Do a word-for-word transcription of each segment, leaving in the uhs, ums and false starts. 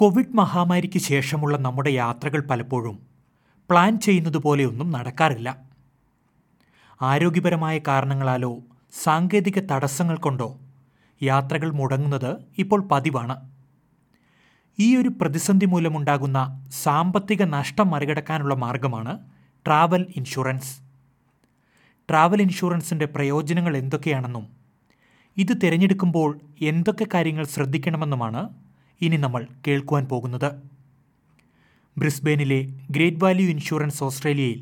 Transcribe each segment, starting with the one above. Covid മഹാമാരിക്ക് ശേഷമുള്ള നമ്മുടെ യാത്രകൾ പലപ്പോഴും പ്ലാൻ ചെയ്യുന്നതുപോലെയൊന്നും നടക്കാറില്ല. ആരോഗ്യപരമായ കാരണങ്ങളാലോ സാങ്കേതിക തടസ്സങ്ങൾ കൊണ്ടോ യാത്രകൾ മുടങ്ങുന്നത് ഇപ്പോൾ പതിവാണ്. ഈ ഒരു പ്രതിസന്ധി മൂലമുണ്ടാകുന്ന സാമ്പത്തിക നഷ്ടം മറികടക്കാനുള്ള മാർഗമാണ് ട്രാവൽ ഇൻഷുറൻസ്. ട്രാവൽ ഇൻഷുറൻസിൻ്റെ പ്രയോജനങ്ങൾ എന്തൊക്കെയാണെന്നും ഇത് തിരഞ്ഞെടുക്കുമ്പോൾ എന്തൊക്കെ കാര്യങ്ങൾ ശ്രദ്ധിക്കണമെന്നുമാണ് ഇനി നമ്മൾ കേൾക്കുവാൻ പോകുന്നത്. ബ്രിസ്ബെയിനിലെ ഗ്രേറ്റ് വാല്യൂ ഇൻഷുറൻസ് ഓസ്ട്രേലിയയിൽ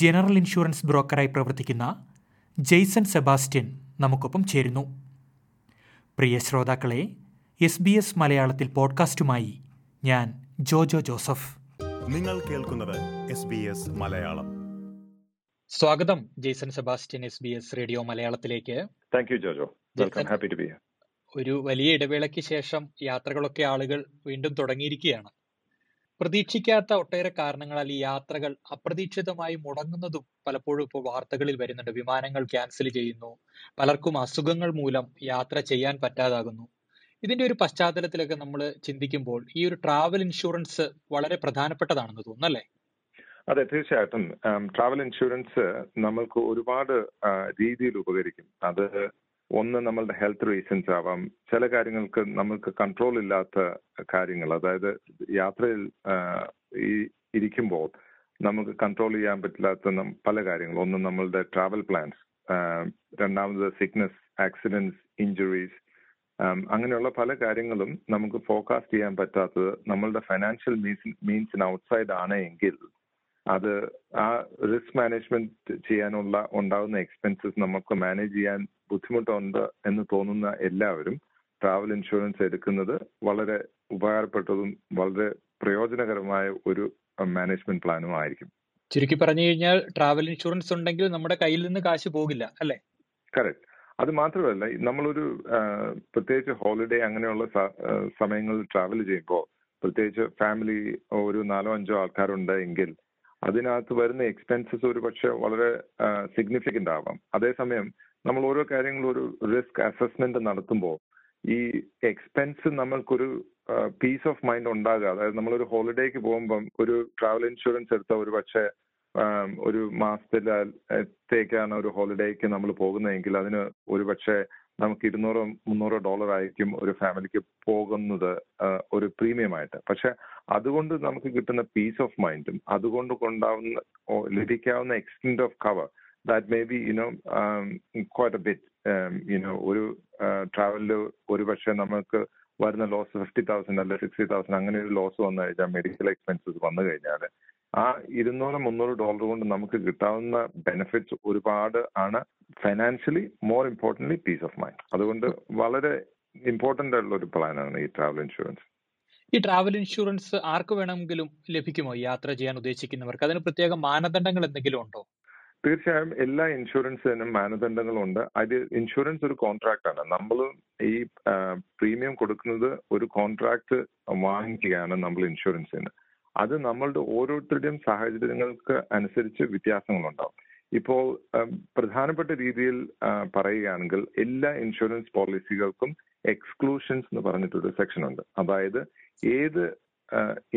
ജനറൽ ഇൻഷുറൻസ് ബ്രോക്കറായി പ്രവർത്തിക്കുന്ന ജെയ്സൺ സെബാസ്റ്റ്യൻ നമുക്കൊപ്പം ചേരുന്നു. പ്രിയ ശ്രോതാക്കളെ, എസ് ബി എസ് മലയാളത്തിൽ പോഡ്കാസ്റ്റുമായി ഞാൻ ജോജോ ജോസഫ്. നിങ്ങൾ കേൾക്കുന്നത് എസ് ബി എസ് മലയാളം. സ്വാഗതം Jason Sebastian, S B S radio മലയാളത്തിലേക്ക്. Thank you Jojo. Welcome, happy to be here. ഒരു വലിയ ഇടവേളയ്ക്ക് ശേഷം യാത്രകളൊക്കെ ആളുകൾ വീണ്ടും തുടങ്ങിയിരിക്കുകയാണ്. പ്രതീക്ഷിക്കാത്ത ഒട്ടേറെ കാരണങ്ങളാൽ ഈ യാത്രകൾ അപ്രതീക്ഷിതമായി മുടങ്ങുന്നതും പലപ്പോഴും ഇപ്പോൾ വാർത്തകളിൽ വരുന്നുണ്ട്. വിമാനങ്ങൾ ക്യാൻസൽ ചെയ്യുന്നു, പലർക്കും അസുഖങ്ങൾ മൂലം യാത്ര ചെയ്യാൻ പറ്റാതാകുന്നു. ഇതിന്റെ ഒരു പശ്ചാത്തലത്തിലൊക്കെ നമ്മൾ ചിന്തിക്കുമ്പോൾ ഈ ഒരു ട്രാവൽ ഇൻഷുറൻസ് വളരെ പ്രധാനപ്പെട്ടതാണെന്ന് തോന്നുന്നല്ലേ? അതെ, തീർച്ചയായിട്ടും. ട്രാവൽ ഇൻഷുറൻസ് നമ്മൾക്ക് ഒരുപാട് രീതിയിൽ ഉപകരിക്കും. അത് ഒന്ന് നമ്മളുടെ ഹെൽത്ത് റീസൺസ് ആവാം, ചില കാര്യങ്ങൾക്ക് നമ്മൾക്ക് കൺട്രോൾ ഇല്ലാത്ത കാര്യങ്ങൾ, അതായത് യാത്രയിൽ ഈ ഇരിക്കുമ്പോൾ നമുക്ക് കൺട്രോൾ ചെയ്യാൻ പറ്റില്ലാത്ത പല കാര്യങ്ങൾ. ഒന്ന് നമ്മളുടെ ട്രാവൽ പ്ലാൻസ്, രണ്ടാമത് സിക്നെസ്, ആക്സിഡൻറ്റ്സ്, ഇഞ്ചുറീസ്, അങ്ങനെയുള്ള പല കാര്യങ്ങളും നമുക്ക് ഫോർകാസ്റ്റ് ചെയ്യാൻ പറ്റാത്തത് നമ്മളുടെ ഫൈനാൻഷ്യൽ മീൻസ് മീൻസിന് ഔട്ട്സൈഡ് ആണ് എങ്കിൽ അത് ആ റിസ്ക് മാനേജ്മെന്റ് ചെയ്യാനുള്ള ഉണ്ടാകുന്ന എക്സ്പെൻസസ് നമുക്ക് മാനേജ് ചെയ്യാൻ ബുദ്ധിമുട്ടുണ്ട് എന്ന് തോന്നുന്ന എല്ലാവരും ട്രാവൽ ഇൻഷുറൻസ് എടുക്കുന്നത് വളരെ ഉപകാരപ്പെട്ടതും വളരെ പ്രയോജനകരമായ ഒരു മാനേജ്മെന്റ് പ്ലാനും ആയിരിക്കും. ചുരുക്കി പറഞ്ഞു കഴിഞ്ഞാൽ ട്രാവൽ ഇൻഷുറൻസ് ഉണ്ടെങ്കിൽ നമ്മുടെ കയ്യിൽ നിന്ന് കാശ് പോകില്ല, അല്ലേ? കറക്റ്റ്. അത് മാത്രമല്ല, നമ്മളൊരു പ്രത്യേകിച്ച് ഹോളിഡേ അങ്ങനെയുള്ള സമയങ്ങളിൽ ട്രാവൽ ചെയ്യുമ്പോൾ, പ്രത്യേകിച്ച് ഫാമിലി ഒരു നാലോ അഞ്ചോ ആൾക്കാരുണ്ട് എങ്കിൽ അതിനകത്ത് വരുന്ന എക്സ്പെൻസസ് ഒരു പക്ഷെ വളരെ സിഗ്നിഫിക്കൻ്റ് ആവാം. അതേസമയം നമ്മൾ ഓരോ കാര്യങ്ങളും ഒരു റിസ്ക് അസസ്മെന്റ് നടത്തുമ്പോൾ ഈ എക്സ്പെൻസ് നമ്മൾക്കൊരു പീസ് ഓഫ് മൈൻഡ് ഉണ്ടാകുക. അതായത് നമ്മളൊരു ഹോളിഡേക്ക് പോകുമ്പം ഒരു ട്രാവൽ ഇൻഷുറൻസ് എടുത്ത ഒരു പക്ഷേ ഒരു മാസത്തിലേക്കാണ് ഒരു ഹോളിഡേക്ക് നമ്മൾ പോകുന്നതെങ്കിൽ അതിന് ഒരു പക്ഷേ നമുക്ക് ഇരുന്നൂറോ മുന്നൂറോ ഡോളർ ആയിരിക്കും ഒരു ഫാമിലിക്ക് പോകുന്നത് ഒരു പ്രീമിയമായിട്ട്. പക്ഷെ അതുകൊണ്ട് നമുക്ക് കിട്ടുന്ന പീസ് ഓഫ് മൈൻഡും അതുകൊണ്ട് കൊണ്ടാവുന്ന ലഭിക്കാവുന്ന extent of cover that may be you know quite a bit. You know ഒരു ട്രാവലിൽ ഒരു പക്ഷേ നമുക്ക് വരുന്ന ലോസ് ഫിഫ്റ്റി തൗസൻഡ് അല്ലെ സിക്സ്റ്റി തൗസൻഡ് അങ്ങനെ ഒരു ലോസ് വന്നു കഴിഞ്ഞാൽ, മെഡിക്കൽ എക്സ്പെൻസസ് വന്നു കഴിഞ്ഞാൽ ആ ഇരുന്നൂറ് മുന്നൂറ് ഡോളർ കൊണ്ട് നമുക്ക് കിട്ടാവുന്ന ബെനിഫിറ്റ്സ് ഒരുപാട് ആണ്. Financially more importantly peace of mind. അതുകൊണ്ട് വളരെ ഇമ്പോർട്ടൻ്റ് ആയിട്ടുള്ള ഒരു പ്ലാനാണ് ഈ ട്രാവൽ ഇൻഷുറൻസ്. ഈ ട്രാവൽ ഇൻഷുറൻസ് ആർക്ക് വേണമെങ്കിലും ലഭിക്കുമോ? യാത്ര ചെയ്യാൻ ഉദ്ദേശിക്കുന്നവർക്ക് അതിന് പ്രത്യേക മാനദണ്ഡങ്ങൾ എന്തെങ്കിലും ഉണ്ടോ? തീർച്ചയായും എല്ലാ ഇൻഷുറൻസിനും മാനദണ്ഡങ്ങളുണ്ട്. അത് ഇൻഷുറൻസ് ഒരു കോൺട്രാക്ട് ആണ്. നമ്മൾ ഈ പ്രീമിയം കൊടുക്കുന്നത് ഒരു കോൺട്രാക്ട് വാങ്ങിക്കുകയാണ് നമ്മൾ ഇൻഷുറൻസിന്. അത് നമ്മളുടെ ഓരോരുത്തരുടെയും സാഹചര്യങ്ങൾക്ക് അനുസരിച്ച് വ്യത്യാസങ്ങളുണ്ടാവും. ഇപ്പോൾ പ്രധാനപ്പെട്ട രീതിയിൽ പറയുകയാണെങ്കിൽ എല്ലാ ഇൻഷുറൻസ് പോളിസികൾക്കും എക്സ്ക്ലൂഷൻസ് എന്ന് പറഞ്ഞിട്ടൊരു സെക്ഷൻ ഉണ്ട്. അതായത് ഏത്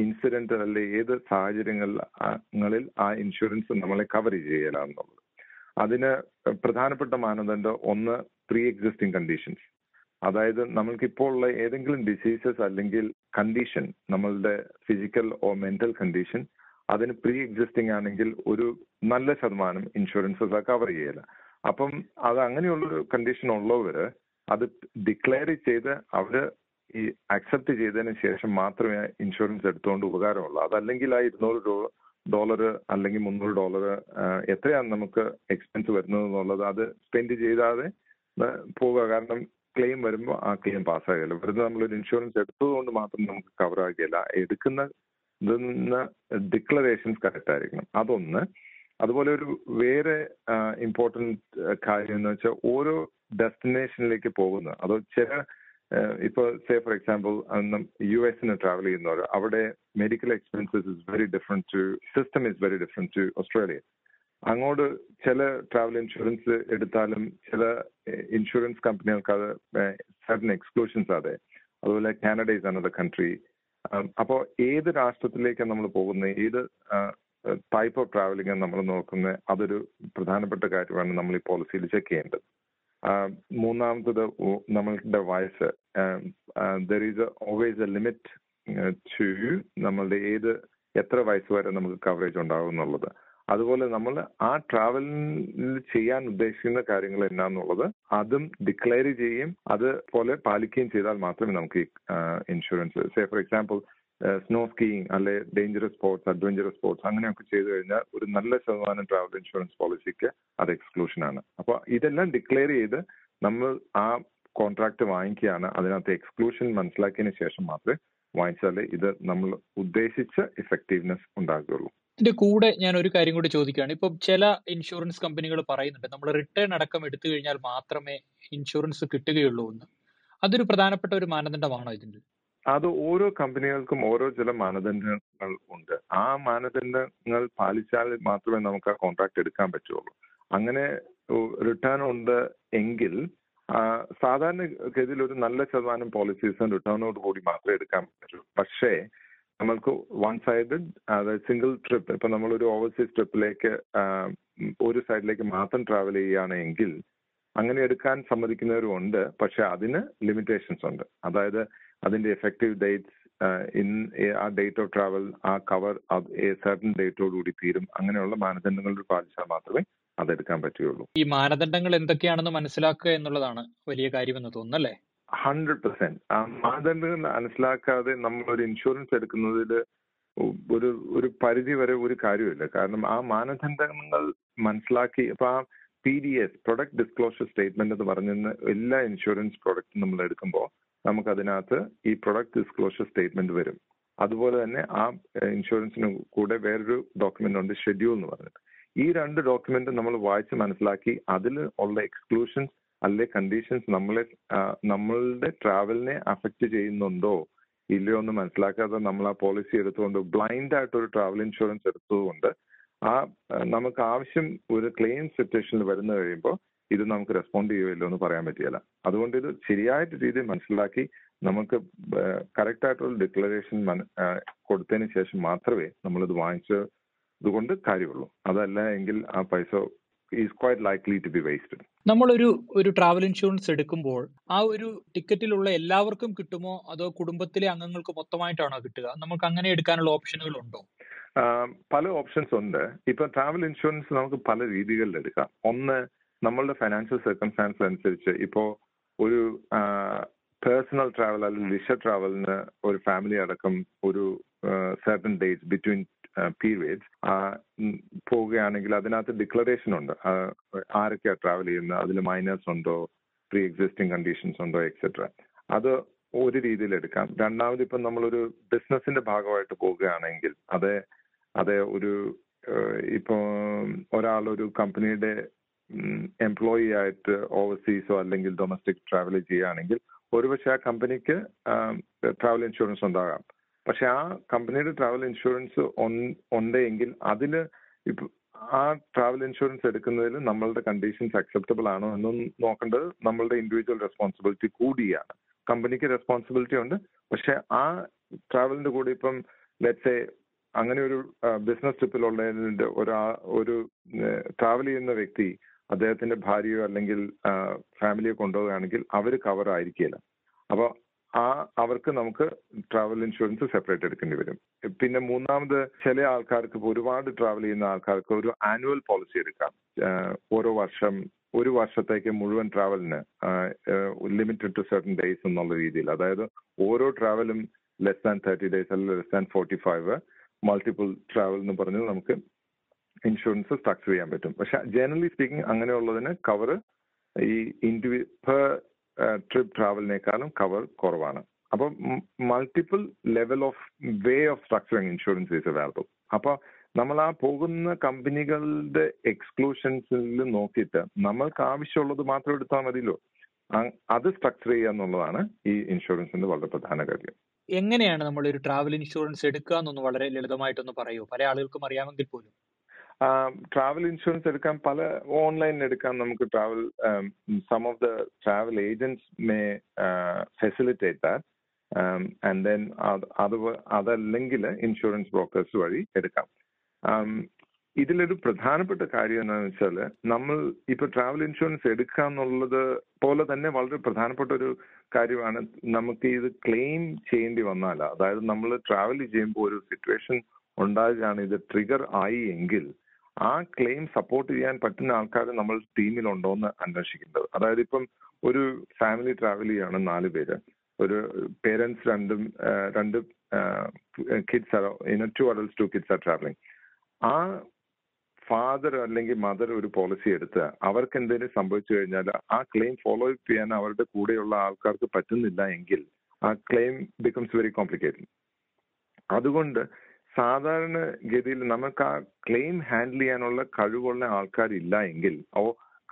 ഇൻസിഡന്റ് അല്ലെ ഏത് സാഹചര്യങ്ങളിൽ ആ ഇൻഷുറൻസ് നമ്മളെ കവർ ചെയ്യലാണെന്നുള്ളത്. അതിന് പ്രധാനപ്പെട്ട മാനദണ്ഡം ഒന്ന് പ്രീ എക്സിസ്റ്റിംഗ് കണ്ടീഷൻസ്. അതായത് നമ്മൾക്കിപ്പോൾ ഉള്ള ഏതെങ്കിലും ഡിസീസസ് അല്ലെങ്കിൽ കണ്ടീഷൻ, നമ്മളുടെ ഫിസിക്കൽ ഓ മെന്റൽ കണ്ടീഷൻ, അതിന് പ്രീ എക്സിസ്റ്റിംഗ് ആണെങ്കിൽ ഒരു നല്ല ശതമാനം ഇൻഷുറൻസസ് കവർ ചെയ്യില്ല. അപ്പം അത് അങ്ങനെയുള്ളൊരു കണ്ടീഷൻ ഉള്ളവർ അത് ഡിക്ലെയർ ചെയ്ത് അവർ ഈ അക്സെപ്റ്റ് ചെയ്തതിന് ശേഷം മാത്രമേ ഇൻഷുറൻസ് എടുത്തുകൊണ്ട് ഉപകാരമുള്ളൂ. അതല്ലെങ്കിൽ ആ ഇരുന്നൂറ് രൂപ ഡോളറ് അല്ലെങ്കിൽ മുന്നൂറ് ഡോളറ് എത്രയാണ് നമുക്ക് എക്സ്പെൻസ് വരുന്നത് എന്നുള്ളത് അത് സ്പെൻഡ് ചെയ്താതെ പോവുക. കാരണം ക്ലെയിം വരുമ്പോൾ ആ ക്ലെയിം പാസ്സാകില്ല. വെറുതെ നമ്മളൊരു ഇൻഷുറൻസ് എടുത്തതുകൊണ്ട് മാത്രം നമുക്ക് കവർ ആകില്ല. എടുക്കുന്ന ഇതിൽ നിന്ന് ഡിക്ലറേഷൻസ് കറക്റ്റ് ആയിരിക്കണം. അതൊന്ന്. അതുപോലെ ഒരു വേറെ ഇമ്പോർട്ടൻറ്റ് കാര്യം എന്ന് വെച്ചാൽ ഓരോ ഡെസ്റ്റിനേഷനിലേക്ക് പോകുന്ന, അത് ചില ഇപ്പോൾ സേ ഫോർ എക്സാമ്പിൾ യു എസിന് ട്രാവൽ ചെയ്യുന്നവർ, അവിടെ medical expenses is very different to system is very different to Australia. അങ്ങോട്ട് ചില ട്രാവൽ ഇൻഷുറൻസ് എടുത്താലും ചില ഇൻഷുറൻസ് കമ്പനികൾക്ക് അത് സർട്ടൻ എക്സ്ക്ലൂഷൻസ്. അതെ, അതുപോലെ കാനഡ ഈസ് അനദർ കൺട്രി, അപ്പോൾ ഏത് രാഷ്ട്രത്തിലേക്കാണ് നമ്മൾ പോകുന്നത്, ഏത് ടൈപ്പ് ഓഫ് ട്രാവലിംഗ് നമ്മൾ നോക്കുന്നത്, അതൊരു പ്രധാനപ്പെട്ട കാര്യമാണ് നമ്മൾ ഈ പോളിസിയിൽ ചെക്ക് ചെയ്യേണ്ടത്. മൂന്നാമത്തത് നമ്മളുടെ വയസ്സ്. There is always a limit to നമ്മളുടെ ഏത് എത്ര വയസ്സ് വരെ നമുക്ക് കവറേജ് ഉണ്ടാകും എന്നുള്ളത്. അതുപോലെ നമ്മൾ ആ ട്രാവലിൽ ചെയ്യാൻ ഉദ്ദേശിക്കുന്ന കാര്യങ്ങൾ എന്നാന്നുള്ളത് അതും ഡിക്ലെയർ ചെയ്യുകയും അതുപോലെ പാലിക്കുകയും ചെയ്താൽ മാത്രമേ നമുക്ക് insurance, say for example snow skiing അല്ലെ ഡേഞ്ചറസ് സ്പോർട്സ്, അഡ്വഞ്ചറസ് സ്പോർട്സ് അങ്ങനെയൊക്കെ ചെയ്തു കഴിഞ്ഞാൽ ഒരു നല്ല ശതമാനം ട്രാവൽ ഇൻഷുറൻസ് പോളിസിക്ക് അത് എക്സ്ക്ലൂഷനാണ്. അപ്പോൾ ഇതെല്ലാം ഡിക്ലെയർ ചെയ്ത് നമ്മൾ ആ കോൺട്രാക്ട് വാങ്ങിക്കുകയാണ്, അതിനകത്ത് എക്സ്ക്ലൂഷൻ മനസ്സിലാക്കിയതിന് ശേഷം മാത്രമേ വാങ്ങിച്ചാലേ ഇത് നമ്മൾ ഉദ്ദേശിച്ച ഇഫക്റ്റീവ്നെസ് ഉണ്ടാകുകയുള്ളൂ. ഇതിന്റെ കൂടെ ഞാൻ ഒരു കാര്യം കൂടി ചോദിക്കുകയാണ്. ഇപ്പം ചില ഇൻഷുറൻസ് കമ്പനികൾ പറയുന്നുണ്ട് നമ്മൾ റിട്ടേൺ അടക്കം എടുത്തു കഴിഞ്ഞാൽ മാത്രമേ ഇൻഷുറൻസ് കിട്ടുകയുള്ളൂ എന്ന്. അതൊരു പ്രധാനപ്പെട്ട ഒരു മാനദണ്ഡമാണോ ഇതിന്റെ? അത് ഓരോ കമ്പനികൾക്കും ഓരോ ചില മാനദണ്ഡങ്ങൾ ഉണ്ട്. ആ മാനദണ്ഡങ്ങൾ പാലിച്ചാൽ മാത്രമേ നമുക്ക് ആ കോൺട്രാക്ട് എടുക്കാൻ പറ്റുള്ളൂ. അങ്ങനെ റിട്ടേൺ ഉണ്ട് എങ്കിൽ സാധാരണഗതിയിൽ ഒരു നല്ല ശതമാനം പോളിസീസ് റിട്ടേണോട് കൂടി മാത്രമേ എടുക്കാൻ പറ്റുള്ളൂ. പക്ഷേ നമ്മൾക്ക് വൺ സൈഡ്, അതായത് സിംഗിൾ ട്രിപ്പ്, ഇപ്പം നമ്മളൊരു ഓവർസീസ് ട്രിപ്പിലേക്ക് ഒരു സൈഡിലേക്ക് മാത്രം ട്രാവൽ ചെയ്യുകയാണെങ്കിൽ അങ്ങനെ എടുക്കാൻ സമ്മതിക്കുന്നവരുമുണ്ട്. പക്ഷെ അതിന് ലിമിറ്റേഷൻസ് ഉണ്ട്. അതായത് അതിൻ്റെ എഫക്റ്റീവ് ഡേറ്റ്സ്, ഇൻ ആ ഡേറ്റ് ഓഫ് ട്രാവൽ, ആ കവർ സർട്ടൻ ഡേറ്റോടുകൂടി തീരും. അങ്ങനെയുള്ള മാനദണ്ഡങ്ങൾ പാലിച്ചാൽ മാത്രമേ അതെടുക്കാൻ പറ്റുകയുള്ളൂ. ഈ മാനദണ്ഡങ്ങൾ എന്തൊക്കെയാണെന്ന് മനസ്സിലാക്കുക എന്നുള്ളതാണ് വലിയ കാര്യമെന്ന് തോന്നുന്നു അല്ലേ? ഹൺഡ്രഡ് പെർസെന്റ് ആ മാനദണ്ഡങ്ങൾ മനസ്സിലാക്കാതെ നമ്മളൊരു ഇൻഷുറൻസ് എടുക്കുന്നതിൽ ഒരു ഒരു പരിധി വരെ ഒരു കാര്യമില്ല. കാരണം ആ മാനദണ്ഡങ്ങൾ മനസ്സിലാക്കി, ഇപ്പൊ ആ P D S, product disclosure statement എന്ന് പറഞ്ഞിരുന്ന എല്ലാ ഇൻഷുറൻസ് പ്രൊഡക്റ്റും നമ്മൾ എടുക്കുമ്പോൾ നമുക്കതിനകത്ത് ഈ പ്രൊഡക്ട് ഡിസ്ക്ലോഷർ സ്റ്റേറ്റ്മെന്റ് വരും. അതുപോലെ തന്നെ ആ ഇൻഷുറൻസിന് കൂടെ വേറൊരു ഡോക്യുമെന്റ് ഉണ്ട്, ഷെഡ്യൂൾ എന്ന് പറഞ്ഞിട്ട്. ഈ രണ്ട് ഡോക്യുമെന്റ് നമ്മൾ വായിച്ച് മനസ്സിലാക്കി അതിൽ ഉള്ള എക്സ്ക്ലൂഷൻസ് അല്ലെ കണ്ടീഷൻസ് നമ്മളെ നമ്മളുടെ ട്രാവലിനെ അഫക്റ്റ് ചെയ്യുന്നുണ്ടോ ഇല്ലയോ എന്ന് മനസ്സിലാക്കാതെ നമ്മൾ ആ പോളിസി എടുത്തുകൊണ്ട് ബ്ലൈൻഡ് ആയിട്ടൊരു ട്രാവൽ ഇൻഷുറൻസ് എടുത്തതുകൊണ്ട് ആ നമുക്ക് ആവശ്യം ഒരു ക്ലെയിം സിറ്റുവേഷനിൽ വരുന്ന കഴിയുമ്പോൾ ഇത് നമുക്ക് റെസ്പോണ്ട് ചെയ്യുമല്ലോ എന്ന് പറയാൻ പറ്റിയല്ല. അതുകൊണ്ട് ഇത് ശരിയായിട്ട് രീതിയിൽ മനസ്സിലാക്കി നമുക്ക് കറക്റ്റ് ആയിട്ടുള്ള ഡിക്ലറേഷൻ കൊടുത്തതിന് ശേഷം മാത്രമേ നമ്മളിത് വാങ്ങിച്ചത് കൊണ്ട് കാര്യമുള്ളൂ. അതല്ല എങ്കിൽ ആ പൈസ is quite likely to be wasted. നമ്മളൊരു ഒരു ട്രാവൽ ഇൻഷുറൻസ് എടുക്കുമ്പോൾ ആ ഒരു ടിക്കറ്റിലുള്ള എല്ലാവർക്കും കിട്ടുമോ അതോ കുടുംബത്തിലെ അംഗങ്ങൾക്ക് മൊത്തമായിട്ടാണോ കിട്ടുക? നമുക്ക് അങ്ങനെ എടുക്കാനുള്ള ഓപ്ഷനുകൾ ഉണ്ടോ? പല ഓപ്ഷൻസ് ഉണ്ട്. ഇപ്പൊ ട്രാവൽ ഇൻഷുറൻസ് നമുക്ക് പല രീതികളിൽ എടുക്കാം. ഒന്ന്, നമ്മളുടെ ഫിനാൻഷ്യൽ സർക്കംസ്റ്റാൻസ് അനുസരിച്ച് ഇപ്പോൾ ഒരു പേഴ്സണൽ ട്രാവൽ അല്ലെങ്കിൽ ലിഷർ ട്രാവലിന് ഒരു ഫാമിലി അടക്കം ഒരു സർട്ടൻ ഡേറ്റ് ബിറ്റ്വീൻ പീരിയഡ്സ് പോവുകയാണെങ്കിൽ അതിനകത്ത് ഡിക്ലറേഷൻ ഉണ്ട്, ആരൊക്കെയാണ് ട്രാവൽ ചെയ്യുന്നത്, അതിൽ മൈനേഴ്സ് ഉണ്ടോ, പ്രീ എക്സിസ്റ്റിംഗ് കണ്ടീഷൻസ് ഉണ്ടോ എക്സെട്ര. അത് ഒരു രീതിയിൽ എടുക്കാം. രണ്ടാമത്, ഇപ്പം നമ്മളൊരു ബിസിനസിന്റെ ഭാഗമായിട്ട് പോവുകയാണെങ്കിൽ അതെ അതെ ഒരു ഇപ്പോൾ ഒരാളൊരു കമ്പനിയുടെ എംപ്ലോയി ആയിട്ട് ഓവർസീസോ അല്ലെങ്കിൽ ഡൊമസ്റ്റിക് ട്രാവൽ ചെയ്യുകയാണെങ്കിൽ ഒരുപക്ഷെ ആ കമ്പനിക്ക് ട്രാവൽ ഇൻഷുറൻസ് ഉണ്ടാകാം. പക്ഷെ ആ കമ്പനിയുടെ ട്രാവൽ ഇൻഷുറൻസ് ഉണ്ടെങ്കിൽ അതിൽ ഇപ്പം ആ ട്രാവൽ ഇൻഷുറൻസ് എടുക്കുന്നതിൽ നമ്മളുടെ കണ്ടീഷൻസ് അക്സെപ്റ്റബിൾ ആണോ എന്നും നോക്കേണ്ടത് നമ്മളുടെ ഇൻഡിവിജ്വൽ റെസ്പോൺസിബിലിറ്റി കൂടിയാണ്. കമ്പനിക്ക് റെസ്പോൺസിബിലിറ്റി ഉണ്ട്, പക്ഷെ ആ ട്രാവലിന്റെ കൂടെ ഇപ്പം ലെറ്റ്സ് അങ്ങനെ ഒരു ബിസിനസ് ട്രിപ്പിലുള്ളതിൻ്റെ ഒരാ ഒരു ട്രാവൽ ചെയ്യുന്ന വ്യക്തി അദ്ദേഹത്തിന്റെ ഭാര്യയോ അല്ലെങ്കിൽ ഫാമിലിയോ കൊണ്ടുപോവുകയാണെങ്കിൽ അവർ കവർ ആയിരിക്കില്ല. അപ്പോൾ ആ അവർക്ക് നമുക്ക് ട്രാവൽ ഇൻഷുറൻസ് സെപ്പറേറ്റ് എടുക്കേണ്ടി വരും. പിന്നെ മൂന്നാമത്, ചില ആൾക്കാർക്ക് ഒരുപാട് ട്രാവൽ ചെയ്യുന്ന ആൾക്കാർക്ക് ഒരു ആനുവൽ പോളിസി എടുക്കാം. ഓരോ വർഷം ഒരു വർഷത്തേക്ക് മുഴുവൻ ട്രാവലിന് ലിമിറ്റഡ് ടു സർട്ടൻ ഡേയ്സ് എന്നുള്ള രീതിയിൽ, അതായത് ഓരോ ട്രാവലും ലെസ് ദാൻ തേർട്ടി ഡേയ്സ് അല്ലെങ്കിൽ less than forty five multiple travel എന്ന് പറഞ്ഞ് നമുക്ക് ഇൻഷുറൻസ് സ്ട്രക്ചർ ചെയ്യാൻ പറ്റും. പക്ഷെ ജനറലി സ്പീക്കിംഗ് അങ്ങനെയുള്ളതിന് കവർ ഈ ഇൻഡിവി പെർ ട്രിപ്പ് ട്രാവലിനേക്കാളും കവർ കുറവാണ്. അപ്പോൾ multiple level of way of structuring insurance is available. അപ്പോൾ നമ്മൾ ആ പോകുന്ന കമ്പനികളുടെ എക്സ്ക്ലൂഷൻസിൽ നോക്കിയിട്ട് നമ്മൾക്ക് ആവശ്യമുള്ളത് മാത്രം എടുത്താൽ മതിയല്ലോ. അത് സ്ട്രക്ചർ ചെയ്യുക എന്നുള്ളതാണ് ഈ ഇൻഷുറൻസിന്റെ വളരെ പ്രധാന കാര്യം. എങ്ങനെയാണ് നമ്മൾ ഒരു ട്രാവൽ ഇൻഷുറൻസ് എടുക്കുക എന്നൊന്ന് വളരെ ലളിതമായിട്ടൊന്ന് പറയൂ, പല ആളുകൾക്കും അറിയാമെങ്കിൽ പോലും. ട്രാവൽ ഇൻഷുറൻസ് എടുക്കാൻ പല ഓൺലൈനിൽ എടുക്കാൻ നമുക്ക് travel some of the travel agents may facilitate that and then അത് അതല്ലെങ്കിൽ ഇൻഷുറൻസ് ബ്രോക്കേഴ്സ് വഴി എടുക്കാം. ഇതിലൊരു പ്രധാനപ്പെട്ട കാര്യം എന്താണെന്ന് വെച്ചാൽ, നമ്മൾ ഇപ്പോൾ ട്രാവൽ ഇൻഷുറൻസ് എടുക്കുക എന്നുള്ളത് പോലെ തന്നെ വളരെ പ്രധാനപ്പെട്ട ഒരു കാര്യമാണ് നമുക്ക് ഇത് ക്ലെയിം ചെയ്യേണ്ടി വന്നാൽ. അതായത് നമ്മൾ ട്രാവൽ ചെയ്യുമ്പോൾ ഒരു സിറ്റുവേഷൻ ഉണ്ടാകുകയാണ്, ഇത് ട്രിഗർ ആയി എങ്കിൽ ആ ക്ലെയിം സപ്പോർട്ട് ചെയ്യാൻ പറ്റുന്ന ആൾക്കാർ നമ്മൾ ടീമിലുണ്ടോ എന്ന് അന്വേഷിക്കേണ്ടത്. അതായത് ഇപ്പം ഒരു ഫാമിലി ട്രാവൽ ചെയ്യാണ്, നാല് പേര്, ഒരു പേരൻസ് രണ്ടും രണ്ട് kids are in two adults two kids are travelling. ആ ഫാദർ അല്ലെങ്കിൽ മദർ ഒരു പോളിസി എടുത്ത് അവർക്ക് എന്തെങ്കിലും സംഭവിച്ചു കഴിഞ്ഞാൽ ആ ക്ലെയിം ഫോളോ അപ്പ് ചെയ്യാൻ അവരുടെ കൂടെയുള്ള ആൾക്കാർക്ക് പറ്റുന്നില്ല എങ്കിൽ ആ ക്ലെയിം ബിക്കംസ് വെരി കോംപ്ലിക്കേറ്റഡ്. അതുകൊണ്ട് സാധാരണ ഗതിയിൽ നമുക്ക് ആ ക്ലെയിം ഹാൻഡിൽ ചെയ്യാനുള്ള കഴിവുള്ള ആൾക്കാരില്ല എങ്കിൽ, ഓ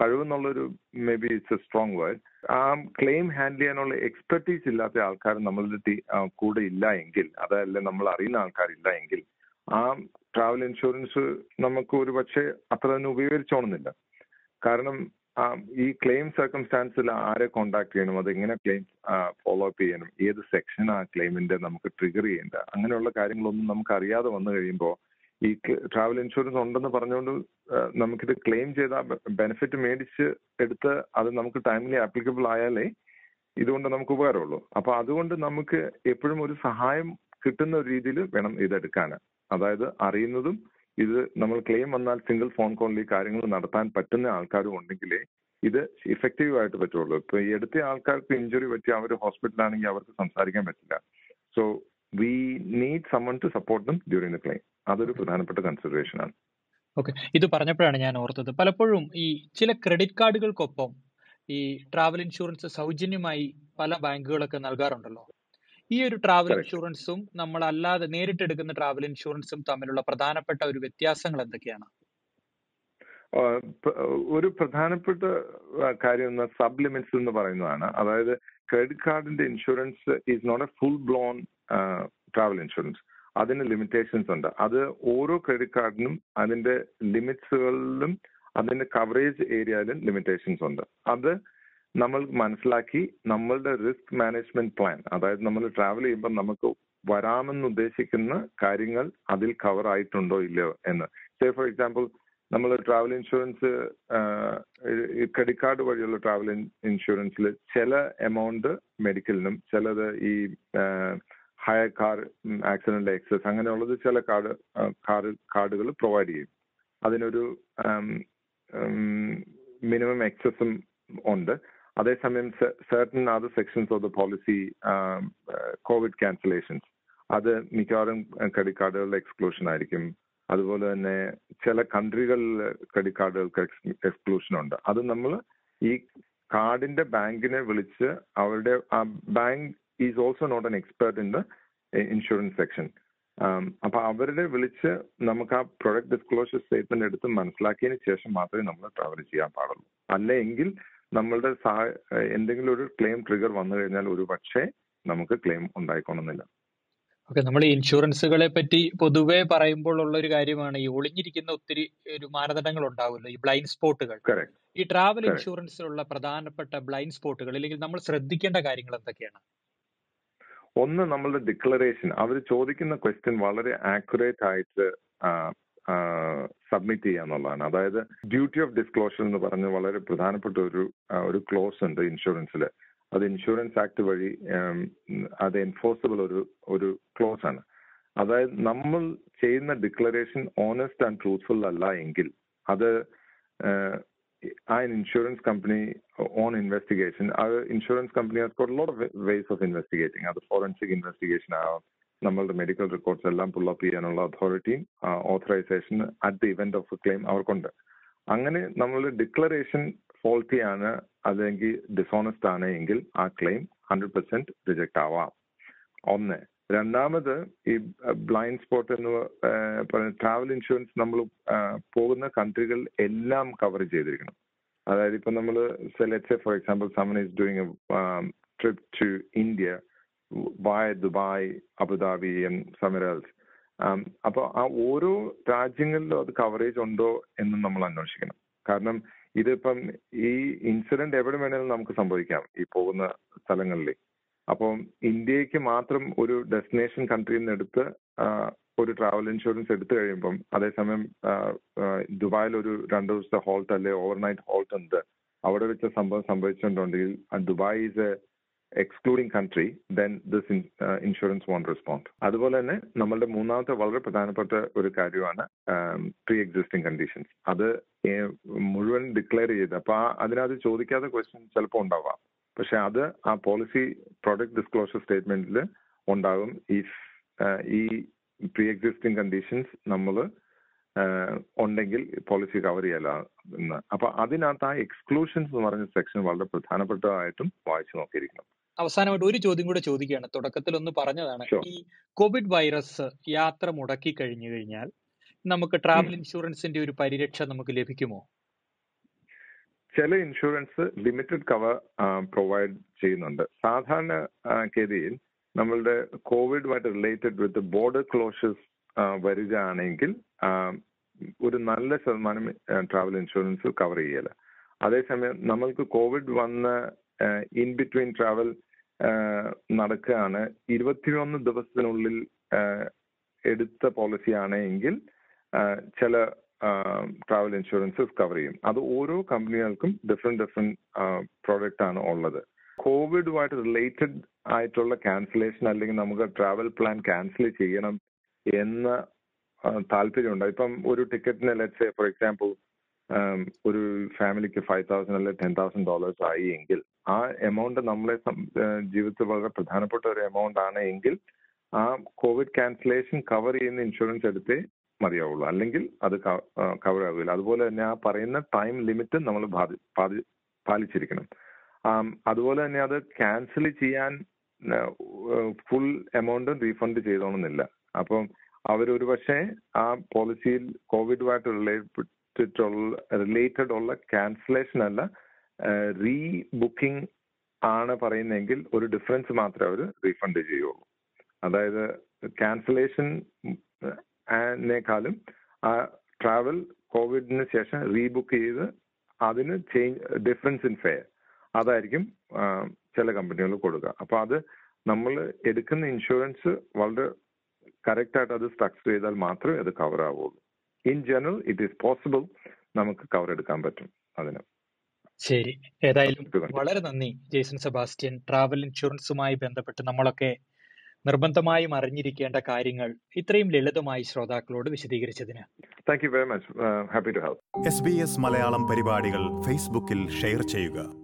കഴിവെന്നുള്ളൊരു may be it's a strong word, ആ ക്ലെയിം ഹാൻഡിൽ ചെയ്യാനുള്ള എക്സ്പെർട്ടീസ് ഇല്ലാത്ത ആൾക്കാർ നമ്മളുടെ കൂടെ ഇല്ല എങ്കിൽ, അതല്ല നമ്മൾ അറിയുന്ന ആൾക്കാരില്ല എങ്കിൽ, ആ ട്രാവൽ ഇൻഷുറൻസ് നമുക്ക് ഒരു പക്ഷേ അത്ര തന്നെ ഉപയോഗിച്ചോണമെന്നില്ല. കാരണം ഈ ക്ലെയിം സർക്കംസ്റ്റാൻസിൽ ആരെ കോണ്ടാക്ട് ചെയ്യണം, അതെങ്ങനെ ക്ലെയിം ഫോളോ അപ്പ് ചെയ്യണം, ഏത് സെക്ഷൻ ആ ക്ലെയിമിന്റെ നമുക്ക് ട്രിഗർ ചെയ്യേണ്ട, അങ്ങനെയുള്ള കാര്യങ്ങളൊന്നും നമുക്ക് അറിയാതെ വന്നു കഴിയുമ്പോൾ ഈ ട്രാവൽ ഇൻഷുറൻസ് ഉണ്ടെന്ന് പറഞ്ഞുകൊണ്ട് നമുക്കിത് ക്ലെയിം ചെയ്ത ബെനിഫിറ്റ് മേടിച്ച് എടുത്ത് അത് നമുക്ക് ടൈംലി ആപ്ലിക്കബിൾ ആയാലേ ഇതുകൊണ്ട് നമുക്ക് ഉപകാരമുള്ളൂ. അപ്പൊ അതുകൊണ്ട് നമുക്ക് എപ്പോഴും ഒരു സഹായം കിട്ടുന്ന രീതിയിൽ വേണം ഇതെടുക്കാൻ. അതായത് അറിയുന്നതും ഇത് നമ്മൾ ക്ലെയിം വന്നാൽ സിംഗിൾ ഫോൺ കോളിൽ കാര്യങ്ങൾ നടത്താൻ പറ്റുന്ന ആൾക്കാരും ഉണ്ടെങ്കിലേ ഇത് ഇഫക്റ്റീവ് ആയിട്ട് പറ്റുള്ളൂ. ഇപ്പൊ എടുത്ത ആൾക്കാർക്ക് ഇഞ്ചുറി പറ്റി അവർ ഹോസ്പിറ്റലാണെങ്കിൽ അവർക്ക് സംസാരിക്കാൻ പറ്റില്ല. So we need someone to support them during the claim. അതൊരു പ്രധാനപ്പെട്ട കൺസിഡറേഷൻ ആണ്. ഓക്കെ, ഇത് പറഞ്ഞപ്പോഴാണ് ഞാൻ ഓർത്തത്, പലപ്പോഴും ഈ ചില ക്രെഡിറ്റ് കാർഡുകൾക്കൊപ്പം ഈ ട്രാവൽ ഇൻഷുറൻസ് സൗജന്യമായി പല ബാങ്കുകളൊക്കെ നൽകാറുണ്ടല്ലോ. ഈ ഒരു ട്രാവൽ ഇൻഷുറൻസും നമ്മൾ അല്ലാതെ നേരിട്ട് എടുക്കുന്ന ട്രാവൽ ഇൻഷുറൻസും തമ്മിലുള്ള പ്രധാനപ്പെട്ട ഒരു വ്യത്യാസങ്ങൾ എന്തൊക്കെയാണ്? ഒരു പ്രധാനപ്പെട്ട കാര്യം സബ് ലിമിറ്റ്സ് എന്ന് പറയുന്നതാണ്. അതായത് ക്രെഡിറ്റ് കാർഡിന്റെ insurance is not a full blown travel insurance. അതിന് ലിമിറ്റേഷൻസ് ഉണ്ട്. അത് ഓരോ ക്രെഡിറ്റ് കാർഡിനും അതിന്റെ ലിമിറ്റ്സുകളിലും അതിന്റെ കവറേജ് ഏരിയയിലും ലിമിറ്റേഷൻസ് ഉണ്ട്. അത് നമ്മൾ മനസ്സിലാക്കി നമ്മളുടെ റിസ്ക് മാനേജ്മെന്റ് പ്ലാൻ, അതായത് നമ്മൾ ട്രാവൽ ചെയ്യുമ്പോൾ നമുക്ക് വരാമെന്ന് ഉദ്ദേശിക്കുന്ന കാര്യങ്ങൾ അതിൽ കവർ ആയിട്ടുണ്ടോ ഇല്ലയോ എന്ന്. സേ ഫോർ എക്സാമ്പിൾ, നമ്മൾ ട്രാവൽ ഇൻഷുറൻസ് ക്രെഡിറ്റ് കാർഡ് വഴിയുള്ള ട്രാവൽ ഇൻഷുറൻസിൽ ചില എമൗണ്ട് മെഡിക്കലിനും, ചിലത് ഈ ഹയർ കാർ ആക്സിഡന്റ് എക്സസ് അങ്ങനെയുള്ളത് ചില കാർഡ് കാർഡ് കാർഡുകൾ പ്രൊവൈഡ് ചെയ്യും. അതിനൊരു മിനിമം എക്സസും ഉണ്ട്. അതേസമയം certain other sections of the policy, covid cancellations, അത് മിക്കവാറും ക്രെഡിറ്റ് കാർഡുകളുടെ എക്സ്ക്ലൂഷൻ ആയിരിക്കും. അതുപോലെ തന്നെ ചില കൺട്രികളിൽ ക്രെഡിറ്റ് കാർഡുകൾക്ക് എക്സ്ക്ലൂഷൻ ഉണ്ട്. അത് നമ്മൾ ഈ കാർഡിന്റെ ബാങ്കിനെ വിളിച്ച് അവരുടെ bank is also not an expert in the insurance section. അപ്പൊ അവരുടെ വിളിച്ച് നമുക്ക് ആ പ്രൊഡക്ട് ഡിസ്ക്ലോഷർ സ്റ്റേറ്റ്മെന്റ് എടുത്ത് മനസ്സിലാക്കിയതിന് ശേഷം മാത്രമേ നമ്മൾ ട്രാവൽ ചെയ്യാൻ പാടുള്ളൂ. അല്ലെങ്കിൽ നമ്മളുടെ എന്തെങ്കിലും ഒരു ക്ലെയിം ട്രിഗർ വന്നു കഴിഞ്ഞാൽ ഒരു പക്ഷേ നമുക്ക് ക്ലെയിം ഉണ്ടായിക്കൊള്ളുന്നില്ല. ഓക്കെ, നമ്മൾ ഇൻഷുറൻസുകളെ പറ്റി പൊതുവെ പറയുമ്പോൾ ഉള്ള ഒരു കാര്യമാണ് ഈ ഒളിഞ്ഞിരിക്കുന്ന ഒത്തിരി ഒരു മാനദണ്ഡങ്ങൾ ഉണ്ടാവുമല്ലോ, ഈ ബ്ലൈൻഡ് സ്പോട്ടുകൾ. ഈ ട്രാവൽ ഇൻഷുറൻസിലുള്ള പ്രധാനപ്പെട്ട ബ്ലൈൻഡ് സ്പോട്ടുകൾ അല്ലെങ്കിൽ നമ്മൾ ശ്രദ്ധിക്കേണ്ട കാര്യങ്ങൾ എന്തൊക്കെയാണ്? ഒന്ന്, നമ്മളുടെ ഡിക്ലറേഷൻ. അവർ ചോദിക്കുന്ന ക്വസ്റ്റ്യൻ വളരെ ആക്യുറേറ്റ് ആയിട്ട് സബ്മിറ്റ് ചെയ്യുക എന്നുള്ളതാണ്. അതായത് ഡ്യൂട്ടി ഓഫ് ഡിസ്ക്ലോഷർ എന്ന് പറഞ്ഞ് വളരെ പ്രധാനപ്പെട്ട ഒരു ഒരു ക്ലോസ് ഉണ്ട് ഇൻഷുറൻസിൽ. അത് ഇൻഷുറൻസ് ആക്ട് വഴി അത് എൻഫോഴ്സബിൾ ഒരു ഒരു ക്ലോസ് ആണ്. അതായത് നമ്മൾ ചെയ്യുന്ന ഡിക്ലറേഷൻ ഓണസ്റ്റ് ആൻഡ് ട്രൂത്ത്ഫുൾ അല്ല എങ്കിൽ അത് ആ ഇൻഷുറൻസ് കമ്പനി ഓൺ ഇൻവെസ്റ്റിഗേഷൻ, അത് insurance company has got lot of ways of investigating. അത് ഫോറൻസിക് ഇൻവെസ്റ്റിഗേഷൻ ആവാം, നമ്മളുടെ മെഡിക്കൽ റെക്കോർഡ്സ് എല്ലാം പുൾ അപ്പ് ചെയ്യാനുള്ള അതോറിറ്റിയും authorisation at the event of claim അവർക്കുണ്ട്. അങ്ങനെ നമ്മൾ ഡിക്ലറേഷൻ ഫോൾട്ടി ആണ് അല്ലെങ്കിൽ ഡിസോണസ്റ്റ് ആണ് എങ്കിൽ ആ ക്ലെയിം ഹൺഡ്രഡ് പെർസെന്റ് റിജക്ട് ആവാം. ഒന്ന്. രണ്ടാമത്, ഈ ബ്ലൈൻഡ് സ്പോട്ട് എന്ന് പറയുന്ന ട്രാവൽ ഇൻഷുറൻസ് നമ്മൾ പോകുന്ന കൺട്രികൾ എല്ലാം കവർ ചെയ്തിരിക്കണം. അതായത് ഇപ്പൊ നമ്മൾ let's say for example someone is doing a trip to India via Dubai, Abu Dhabi and somewhere else. അപ്പോൾ ആ ഓരോ രാജ്യങ്ങളിലും അത് കവറേജ് ഉണ്ടോ എന്ന് നമ്മൾ അന്വേഷിക്കണം. കാരണം ഇതിപ്പം ഈ ഇൻസിഡന്റ് എവിടെ വേണേലും നമുക്ക് സംഭവിക്കാം ഈ പോകുന്ന സ്ഥലങ്ങളിൽ. അപ്പം ഇന്ത്യക്ക് മാത്രം ഒരു ഡെസ്റ്റിനേഷൻ കൺട്രിയിൽ നിന്ന് എടുത്ത് ഒരു ട്രാവൽ ഇൻഷുറൻസ് എടുത്തു കഴിയുമ്പം അതേസമയം ദുബായിൽ ഒരു രണ്ടു ദിവസത്തെ ഹോൾട്ട് അല്ലെ ഓവർനൈറ്റ് ഹോൾട്ട് ഉണ്ട്, അവിടെ വെച്ച സംഭവം സംഭവിച്ചിട്ടുണ്ടെങ്കിൽ Dubai is a excluding country, then this insurance won't respond. അതുപോലെ തന്നെ നമ്മളുടെ മൂന്നാമത്തെ വളരെ പ്രധാനപ്പെട്ട ഒരു കാര്യമാണ് പ്രീ എക്സിസ്റ്റിംഗ് കണ്ടീഷൻസ്. അത് മുഴുവൻ ഡിക്ലെയർ ചെയ്ത് അപ്പൊ അതിനകത്ത് ചോദിക്കാത്ത ക്വസ്റ്റ്യൻ ചിലപ്പോൾ ഉണ്ടാവാം, പക്ഷെ അത് ആ പോളിസി പ്രൊഡക്റ്റ് ഡിസ്ക്ലോഷർ സ്റ്റേറ്റ്മെന്റിൽ ഉണ്ടാകും. ഇഫ് ഈ പ്രീ എക്സിസ്റ്റിംഗ് കണ്ടീഷൻസ് നമ്മൾ ഉണ്ടെങ്കിൽ പോളിസി കവർ ചെയ്യല എന്ന്. അപ്പൊ അതിനകത്ത് ആ എക്സ്ക്ലൂഷൻസ് എന്ന് പറഞ്ഞ സെക്ഷൻ വളരെ പ്രധാനപ്പെട്ടതായിട്ടും വായിച്ചു നോക്കിയിരിക്കണം. അവസാനമായിട്ട് ഒരു ചോദ്യം കൂടെ ചോദിക്കുകയാണ്. തുടക്കത്തിൽ ഒന്ന് പറഞ്ഞതാണ്, ഈ കോവിഡ് വൈറസ് യാത്ര മുടക്കി കഴിഞ്ഞു കഴിഞ്ഞാൽ നമുക്ക് ട്രാവൽ ഇൻഷുറൻസിന്റെ ഒരു പരിരക്ഷ നമുക്ക് ലഭിക്കുമോ? ചില ഇൻഷുറൻസ് ലിമിറ്റഡ് കവർ പ്രൊവൈഡ് ചെയ്യുന്നുണ്ട്. സാധാരണ ഗതിയിൽ നമ്മളുടെ കോവിഡുമായിട്ട് റിലേറ്റഡ് വിത്ത് ബോർഡർ ക്ലോഷേഴ്സ് വരികയാണെങ്കിൽ ഒരു നല്ല ശതമാനം ട്രാവൽ ഇൻഷുറൻസ് കവർ ചെയ്യല. അതേസമയം നമ്മൾക്ക് കോവിഡ് വന്ന് ഇൻ ബിറ്റ്വീൻ ട്രാവൽ നടക്കുകയാണ്, ഇരുപത്തിയൊന്ന് ദിവസത്തിനുള്ളിൽ എടുത്ത പോളിസി ആണെങ്കിൽ ചില ട്രാവൽ ഇൻഷുറൻസസ് കവർ ചെയ്യും. അത് ഓരോ കമ്പനികൾക്കും ഡിഫറെന്റ് ഡിഫറെന്റ് പ്രോഡക്റ്റ് ആണ് ഉള്ളത്. കോവിഡുമായിട്ട് റിലേറ്റഡ് ആയിട്ടുള്ള ക്യാൻസലേഷൻ അല്ലെങ്കിൽ നമുക്ക് ട്രാവൽ പ്ലാൻ ക്യാൻസൽ ചെയ്യണം എന്ന താല്പര്യമുണ്ട്. ഇപ്പം ഒരു ടിക്കറ്റിന് ലെറ്റ്സ് ഫോർ എക്സാമ്പിൾ ഒരു ഫാമിലിക്ക് ഫൈവ് തൗസൻഡ് അല്ലെ ടെൻ തൗസൻഡ് ഡോളേഴ്സ് ആയി എങ്കിൽ ആ എമൗണ്ട് നമ്മളെ ജീവിതത്തിൽ വളരെ പ്രധാനപ്പെട്ട ഒരു എമൗണ്ട് ആണ് എങ്കിൽ ആ കോവിഡ് ക്യാൻസലേഷൻ കവർ ചെയ്യുന്ന ഇൻഷുറൻസ് എടുത്തേ മതിയാവുള്ളൂ, അല്ലെങ്കിൽ അത് കവർ ആവില്ല. അതുപോലെ തന്നെ ആ പറയുന്ന ടൈം ലിമിറ്റ് നമ്മൾ പാലിച്ചിരിക്കണം. അതുപോലെ തന്നെ അത് ക്യാൻസൽ ചെയ്യാൻ ഫുൾ എമൗണ്ടും റീഫണ്ട് ചെയ്തോണമെന്നില്ല. അപ്പം അവരൊരു പക്ഷേ ആ പോളിസിയിൽ കോവിഡുമായിട്ട് റിലേറ്റഡ് റിലേറ്റഡ് ഉള്ള ക്യാൻസലേഷൻ അല്ല റീ ബുക്കിംഗ് ആണ് പറയുന്നതെങ്കിൽ ഒരു ഡിഫറൻസ് മാത്രമേ അവർ റീഫണ്ട് ചെയ്യുള്ളൂ. അതായത് ക്യാൻസലേഷൻ ും ആ ട്രാവൽ കോവിഡിന് ശേഷം റീബുക്ക് ചെയ്ത് അതിന് ചേഞ്ച് ഡിഫറൻസ് ഇൻ ഫെയർ അതായിരിക്കും ചില കമ്പനികൾ കൊടുക്കുക. അപ്പൊ അത് നമ്മൾ എടുക്കുന്ന ഇൻഷുറൻസ് വളരെ കറക്റ്റ് ആയിട്ട് അത് സ്ട്രക്ചർ ചെയ്താൽ മാത്രമേ അത് കവർ ആവുള്ളൂ. In general it is possible നമുക്ക് കവർ എടുക്കാൻ പറ്റും അതിന്. ശരി, ഏതായാലും വളരെ നന്ദി ജേസൺ സെബാസ്റ്റ്യൻ. ട്രാവൽ ഇൻഷുറൻസുമായി ബന്ധപ്പെട്ട് നമ്മളൊക്കെ നിർബന്ധമായും അറിഞ്ഞിരിക്കേണ്ട കാര്യങ്ങൾ ഇത്രയും ലളിതമായി ശ്രോതാക്കളോട് വിശദീകരിച്ചതിന് thank you very much. Happy to help. S B S Malayalam പരിപാടികൾ ഫേസ്ബുക്കിൽ ഷെയർ ചെയ്യുക.